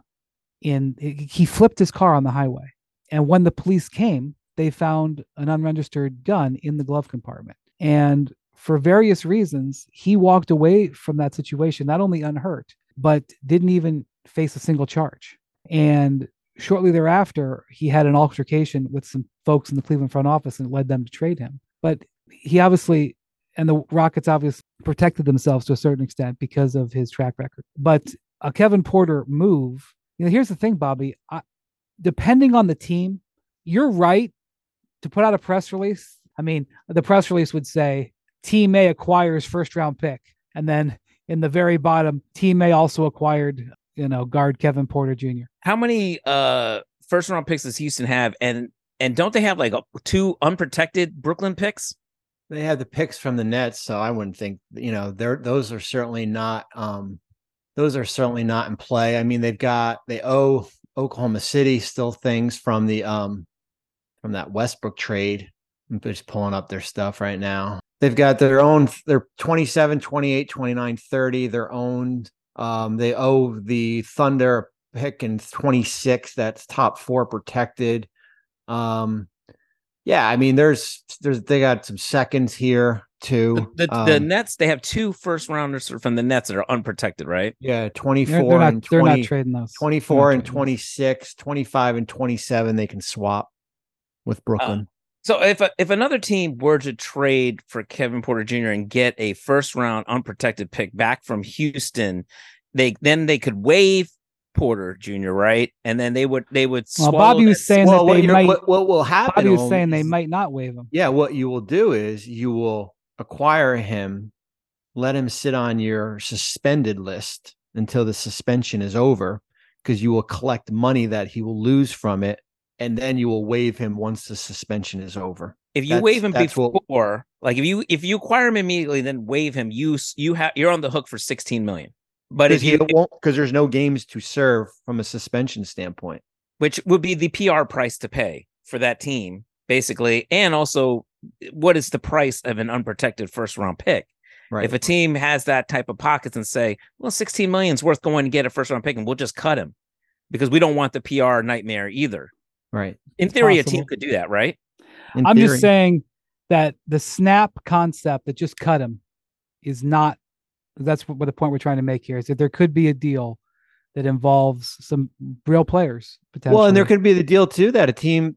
He flipped his car on the highway. And when the police came, they found an unregistered gun in the glove compartment. And for various reasons, he walked away from that situation, not only unhurt, but didn't even face a single charge. And shortly thereafter, he had an altercation with some folks in the Cleveland front office, and it led them to trade him. But he obviously, and the Rockets obviously protected themselves to a certain extent because of his track record. But a Kevin Porter move, you know, here's the thing, Bobby, depending on the team, you're right to put out a press release. I mean, the press release would say, Team A acquires first round pick. And then in the very bottom, Team A also acquired, you know, guard Kevin Porter Jr. How many first round picks does Houston have? And don't they have like 2 unprotected Brooklyn picks? They have the picks from the Nets, so I wouldn't think, you know, those are certainly not in play. I mean, they owe Oklahoma City still things from the from that Westbrook trade. I'm just pulling up their stuff right now. They've got their 27, 28, 29, 30, their own. They owe the Thunder pick in 26. That's top four protected. Yeah, I mean, they got some seconds here too. The Nets, they have two first rounders from the Nets that are unprotected, right? Yeah, 24 and 20. They're not trading those. 24 and 26, 25 and 27. They can swap with Brooklyn. So if another team were to trade for Kevin Porter Jr. and get a first round unprotected pick back from Houston, they could waive Porter Jr., right? And then they would swallow. Well, Bobby was saying that they might. What will happen? Bobby was saying they might not waive him. Yeah, what you will do is you will acquire him, let him sit on your suspended list until the suspension is over, because you will collect money that he will lose from it, and then you will waive him once the suspension is over. If you waive him before, like if you acquire him immediately, then waive him. You're on the hook for $16 million. But if you won't, because there's no games to serve from a suspension standpoint, which would be the PR price to pay for that team, basically. And also, what is the price of an unprotected first round pick? Right. If a team has that type of pockets and say, well, $16 million is worth going and get a first round pick, and we'll just cut him because we don't want the PR nightmare either. Right. In theory, a team could do that, right? I'm just saying that the snap concept that just cut him is not. That's what the point we're trying to make here is that there could be a deal that involves some real players potentially. Well, and there could be the deal too that a team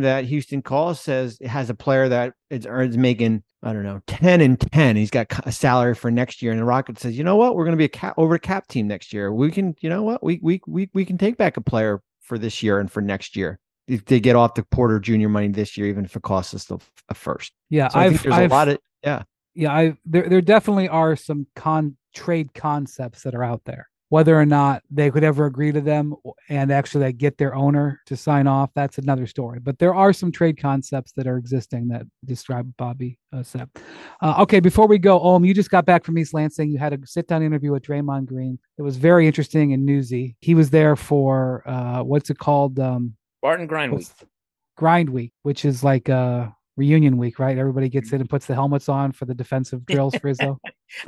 that Houston calls says it has a player that is making, I don't know, 10 and 10. He's got a salary for next year, and the Rockets says, you know what, we're going to be a over cap team next year. We can, you know what, we can take back a player for this year and for next year. They get off the Porter Jr. money this year, even if it costs us a first. Yeah, so I think there's a lot of yeah. Yeah, there definitely are some trade concepts that are out there. Whether or not they could ever agree to them and actually they get their owner to sign off, that's another story. But there are some trade concepts that are existing that describe Bobby said. Okay, before we go, Ohm, you just got back from East Lansing. You had a sit-down interview with Draymond Green. It was very interesting and newsy. He was there for, what's it called? Barton Grind Week. Grind Week, which is like... Reunion week, right? Everybody gets in and puts the helmets on for the defensive drills for Izzo.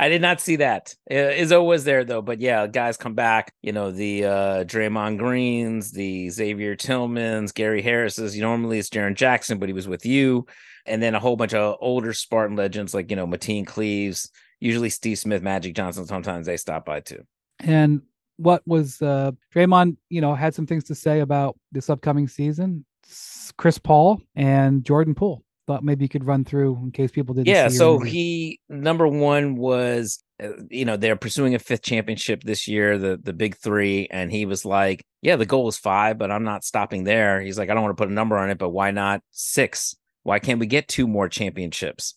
I did not see that. Izzo was there though, but yeah, guys come back. You know, the Draymond Greens, the Xavier Tillmans, Gary Harris's. You normally it's Jaren Jackson, but he was with you. And then a whole bunch of older Spartan legends like, you know, Mateen Cleaves, usually Steve Smith, Magic Johnson. Sometimes they stop by too. And what was Draymond, you know, had some things to say about this upcoming season, Chris Paul and Jordan Poole. But maybe you could run through in case people didn't. Yeah. See so he, number one was, you know, they're pursuing a 5th championship this year, the big 3. And he was like, yeah, the goal is 5, but I'm not stopping there. He's like, I don't want to put a number on it, but why not 6? Why can't we get 2 more championships?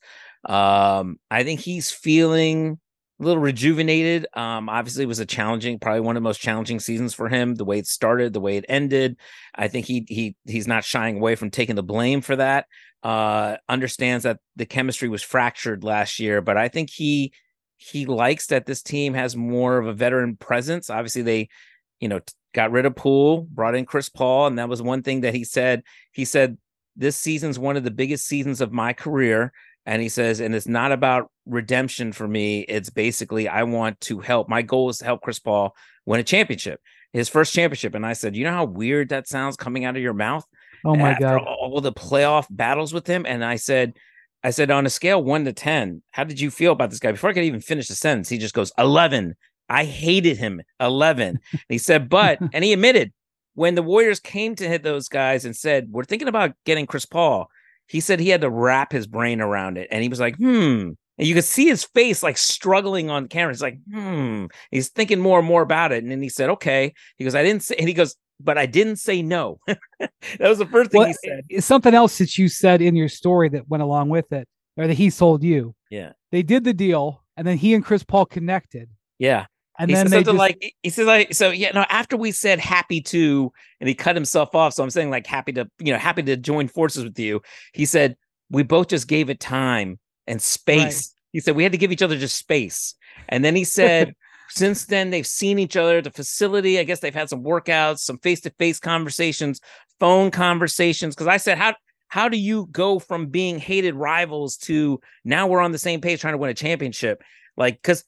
I think he's feeling a little rejuvenated. Obviously it was probably one of the most challenging seasons for him, the way it started, the way it ended. I think he's not shying away from taking the blame for that. Understands that the chemistry was fractured last year, but I think he likes that this team has more of a veteran presence. Obviously they, you know, got rid of Poole, brought in Chris Paul. And that was one thing that he said, this season's one of the biggest seasons of my career. And he says, and it's not about redemption for me. It's basically, I want to help. My goal is to help Chris Paul win a championship, his first championship. And I said, you know how weird that sounds coming out of your mouth? Oh my God. All the playoff battles with him. And I said, on a scale 1 to 10, how did you feel about this guy? Before I could even finish the sentence, he just goes 11. I hated him. 11. And he said, and he admitted when the Warriors came to hit those guys and said, we're thinking about getting Chris Paul. He said he had to wrap his brain around it. And he was like, And you could see his face like struggling on camera. He's like, He's thinking more and more about it. And then he said, okay. He goes, I didn't say no. That was the first thing he said. It's something else that you said in your story that went along with it, or that he sold you. Yeah. They did the deal, and then he and Chris Paul connected. Yeah. And he then said something after we said happy to, and he cut himself off. So I'm saying like happy to join forces with you. He said, we both just gave it time and space. Right. He said, we had to give each other just space. And then he said, since then, they've seen each other at the facility. I guess they've had some workouts, some face-to-face conversations, phone conversations. Because I said, how do you go from being hated rivals to now we're on the same page trying to win a championship? Like, because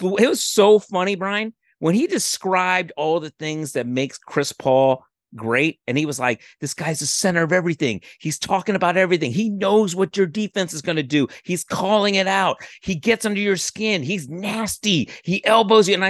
it was so funny, Brian, when he described all the things that makes Chris Paul great. And he was like, this guy's the center of everything. He's talking about everything. He knows what your defense is going to do. He's calling it out. He gets under your skin. He's nasty. He elbows you. And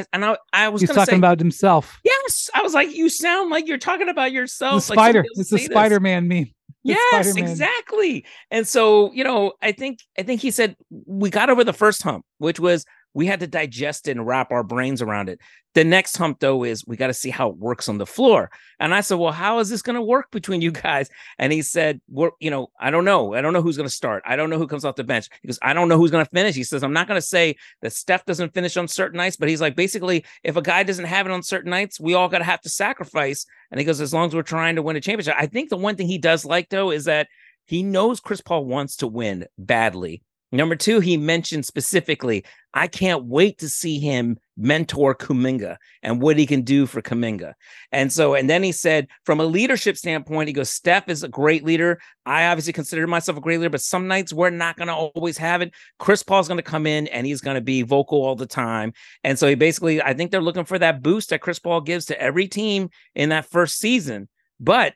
I was talking about himself. Yes. I was like, you sound like you're talking about yourself. The spider. It's a Spider-Man meme. Yes, Spider-Man. Exactly. And so, you know, I think he said we got over the first hump, which was we had to digest it and wrap our brains around it. The next hump, though, is we got to see how it works on the floor. And I said, well, how is this going to work between you guys? And he said, well, you know, I don't know. I don't know who's going to start. I don't know who comes off the bench. He goes, I don't know who's going to finish. He says, I'm not going to say that Steph doesn't finish on certain nights, but he's like, basically, if a guy doesn't have it on certain nights, we all got to have to sacrifice. And he goes, as long as we're trying to win a championship. I think the one thing he does like, though, is that he knows Chris Paul wants to win badly. Number two, he mentioned specifically, I can't wait to see him mentor Kuminga and what he can do for Kuminga. And then he said, from a leadership standpoint, he goes, Steph is a great leader. I obviously consider myself a great leader, but some nights we're not going to always have it. Chris Paul's going to come in and he's going to be vocal all the time. And so he basically, I think they're looking for that boost that Chris Paul gives to every team in that first season. But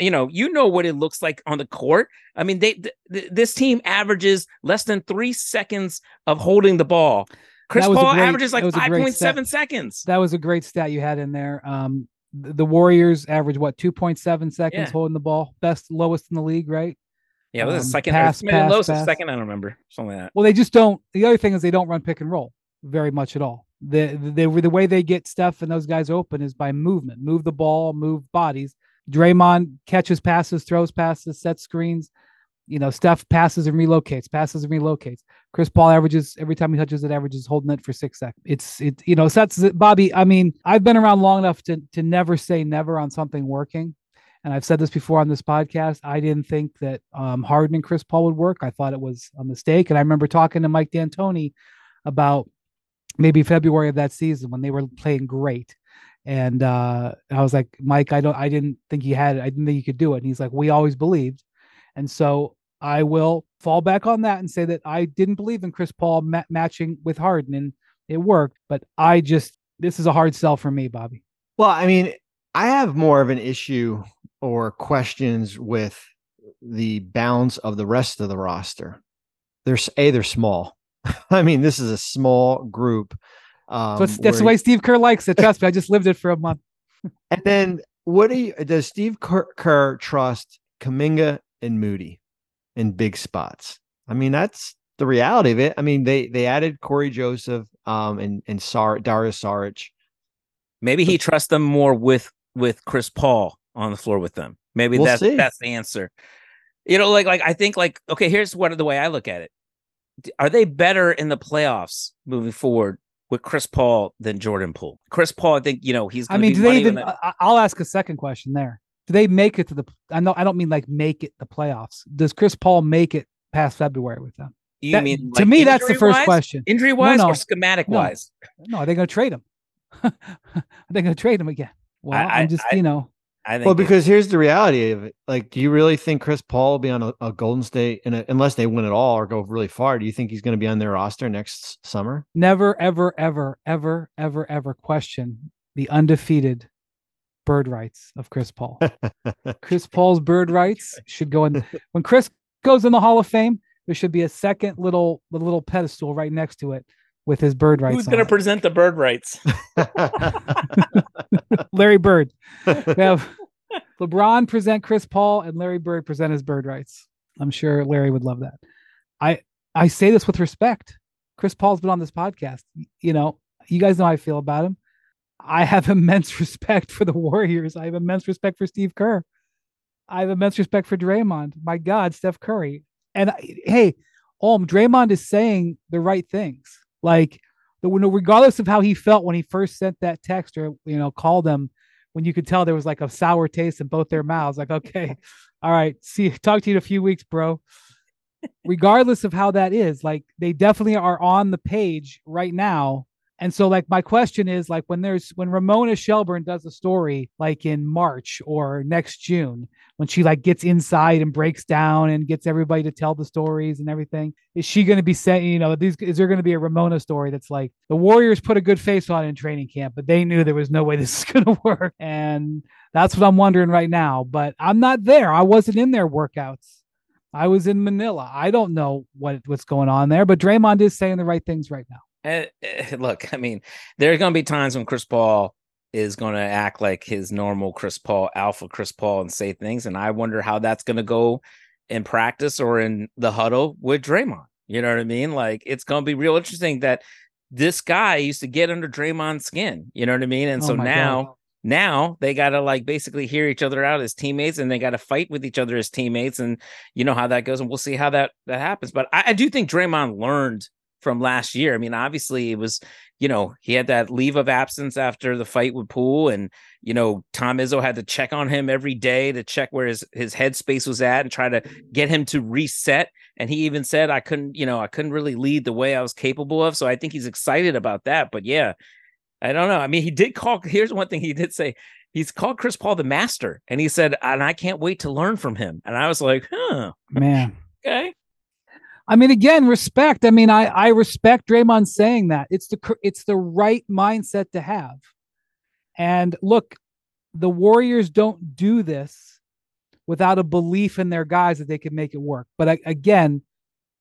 you know what it looks like on the court. I mean, this team averages less than 3 seconds of holding the ball. Chris Paul averages like 5.7 seconds. That was a great stat you had in there. The Warriors average, 2.7 seconds holding the ball. Best, lowest in the league, right? Yeah, well, second, I don't remember. Something like that. Well, they just don't. The other thing is they don't run pick and roll very much at all. The way they get Steph and those guys open is by movement. Move the ball, move bodies. Draymond catches passes, throws passes, sets screens. You know, Steph passes and relocates. Chris Paul averages every time he touches it, averages holding it for 6 seconds. Bobby, I mean, I've been around long enough to never say never on something working. And I've said this before on this podcast. I didn't think that Harden and Chris Paul would work. I thought it was a mistake. And I remember talking to Mike D'Antoni about maybe February of that season when they were playing great. And I was like, Mike, I didn't think he had it. I didn't think he could do it. And he's like, we always believed. And so I will fall back on that and say that I didn't believe in Chris Paul matching with Harden, and it worked. But this is a hard sell for me, Bobby. Well, I mean, I have more of an issue or questions with the bounds of the rest of the roster. They're small. I mean, this is a small group. So that's the way Steve Kerr likes it. Trust me, I just lived it for a month. And then does Steve Kerr trust Kuminga and Moody in big spots? I mean, that's the reality of it. I mean, they added Corey Joseph and Dario Saric. Maybe he trusts them more with Chris Paul on the floor with them. Maybe that's the answer. You know, like I think okay, here's the way I look at it. Are they better in the playoffs moving forward with Chris Paul than Jordan Poole? Chris Paul, I think, you know, he's going to be I'll ask a second question there. Do they make it to make it the playoffs? Does Chris Paul make it past February with them? You mean to me, that's the first question. Injury-wise or schematic-wise? No, are they going to trade him? Are they going to trade him again? Well, I'm just. I think because here's the reality of it. Like, do you really think Chris Paul will be on a Golden State unless they win it all or go really far? Do you think he's going to be on their roster next summer? Never, ever, ever, ever, ever, ever question the undefeated bird rights of Chris Paul. Chris Paul's bird rights should go in. When Chris goes in the Hall of Fame, there should be a second little pedestal right next to it with his bird rights. Who's going to present the bird rights? Larry Bird. We have LeBron present Chris Paul and Larry Bird present his bird rights. I'm sure Larry would love that. I say this with respect. Chris Paul's been on this podcast. You know, you guys know how I feel about him. I have immense respect for the Warriors. I have immense respect for Steve Kerr. I have immense respect for Draymond. My God, Steph Curry. And Draymond is saying the right things. Like, regardless of how he felt when he first sent that text or, you know, called them, when you could tell there was like a sour taste in both their mouths, like, okay, all right, talk to you in a few weeks, bro. regardless of how that is, like they definitely are on the page right now. And so like my question is like when Ramona Shelburne does a story like in March or next June, when she like gets inside and breaks down and gets everybody to tell the stories and everything, is she going to be saying, you know, is there going to be a Ramona story that's like the Warriors put a good face on in training camp, but they knew there was no way this is going to work? And that's what I'm wondering right now, but I'm not there. I wasn't in their workouts. I was in Manila. I don't know what's going on there, but Draymond is saying the right things right now. Look, I mean, there's going to be times when Chris Paul is going to act like his normal Chris Paul, alpha Chris Paul, and say things. And I wonder how that's going to go in practice or in the huddle with Draymond. You know what I mean? Like, it's going to be real interesting that this guy used to get under Draymond's skin. You know what I mean? And so now they got to like basically hear each other out as teammates, and they got to fight with each other as teammates. And you know how that goes. And we'll see how that happens. But I do think Draymond learned from last year. I mean, obviously it was, you know, he had that leave of absence after the fight with Poole, and, you know, Tom Izzo had to check on him every day to check where his headspace was at and try to get him to reset. And he even said, I couldn't really lead the way I was capable of. So I think he's excited about that, but yeah, I don't know. I mean, here's one thing he did say. He's called Chris Paul the master. And he said, and I can't wait to learn from him. And I was like, man, okay. I mean, again, respect. I mean, I respect Draymond saying that. It's the right mindset to have. And look, the Warriors don't do this without a belief in their guys that they can make it work. But again,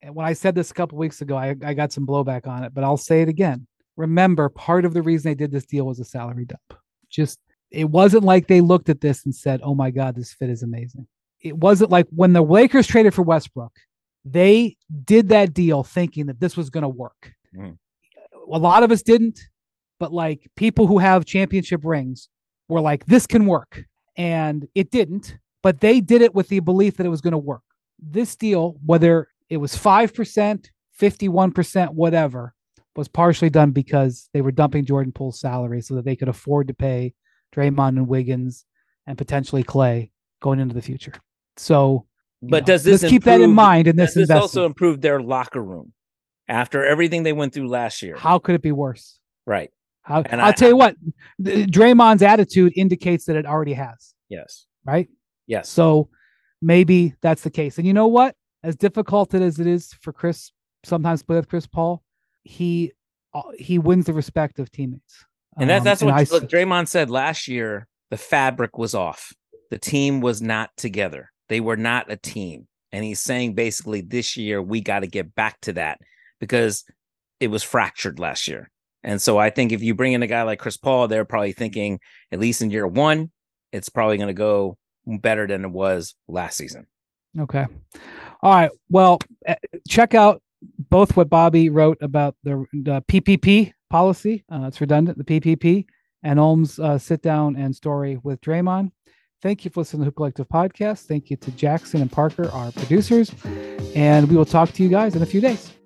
when I said this a couple weeks ago, I got some blowback on it, but I'll say it again. Remember, part of the reason they did this deal was a salary dump. Just, it wasn't like they looked at this and said, oh my God, this fit is amazing. It wasn't like when the Lakers traded for Westbrook, they did that deal thinking that this was going to work. Mm. A lot of us didn't, but like people who have championship rings were like, this can work. And it didn't, but they did it with the belief that it was going to work. This deal, whether it was 5%, 51%, whatever, was partially done because they were dumping Jordan Poole's salary so that they could afford to pay Draymond and Wiggins and potentially Clay going into the future. So, but does this keep that in mind? And this also improved their locker room after everything they went through last year. How could it be worse? Right. I'll tell you what, Draymond's attitude indicates that it already has. Yes. Right. Yes. So maybe that's the case. And you know what? As difficult as it is for Chris, sometimes play with Chris Paul, he wins the respect of teammates. And that's what Draymond said last year. The fabric was off. The team was not together. They were not a team. And he's saying basically this year, we got to get back to that because it was fractured last year. And so I think if you bring in a guy like Chris Paul, they're probably thinking, at least in year one, it's probably going to go better than it was last season. Okay. All right. Well, check out both what Bobby wrote about the PPP policy. It's redundant, the PPP, and Ohm's sit down and story with Draymond. Thank you for listening to the Hoop Collective Podcast. Thank you to Jackson and Parker, our producers. And we will talk to you guys in a few days.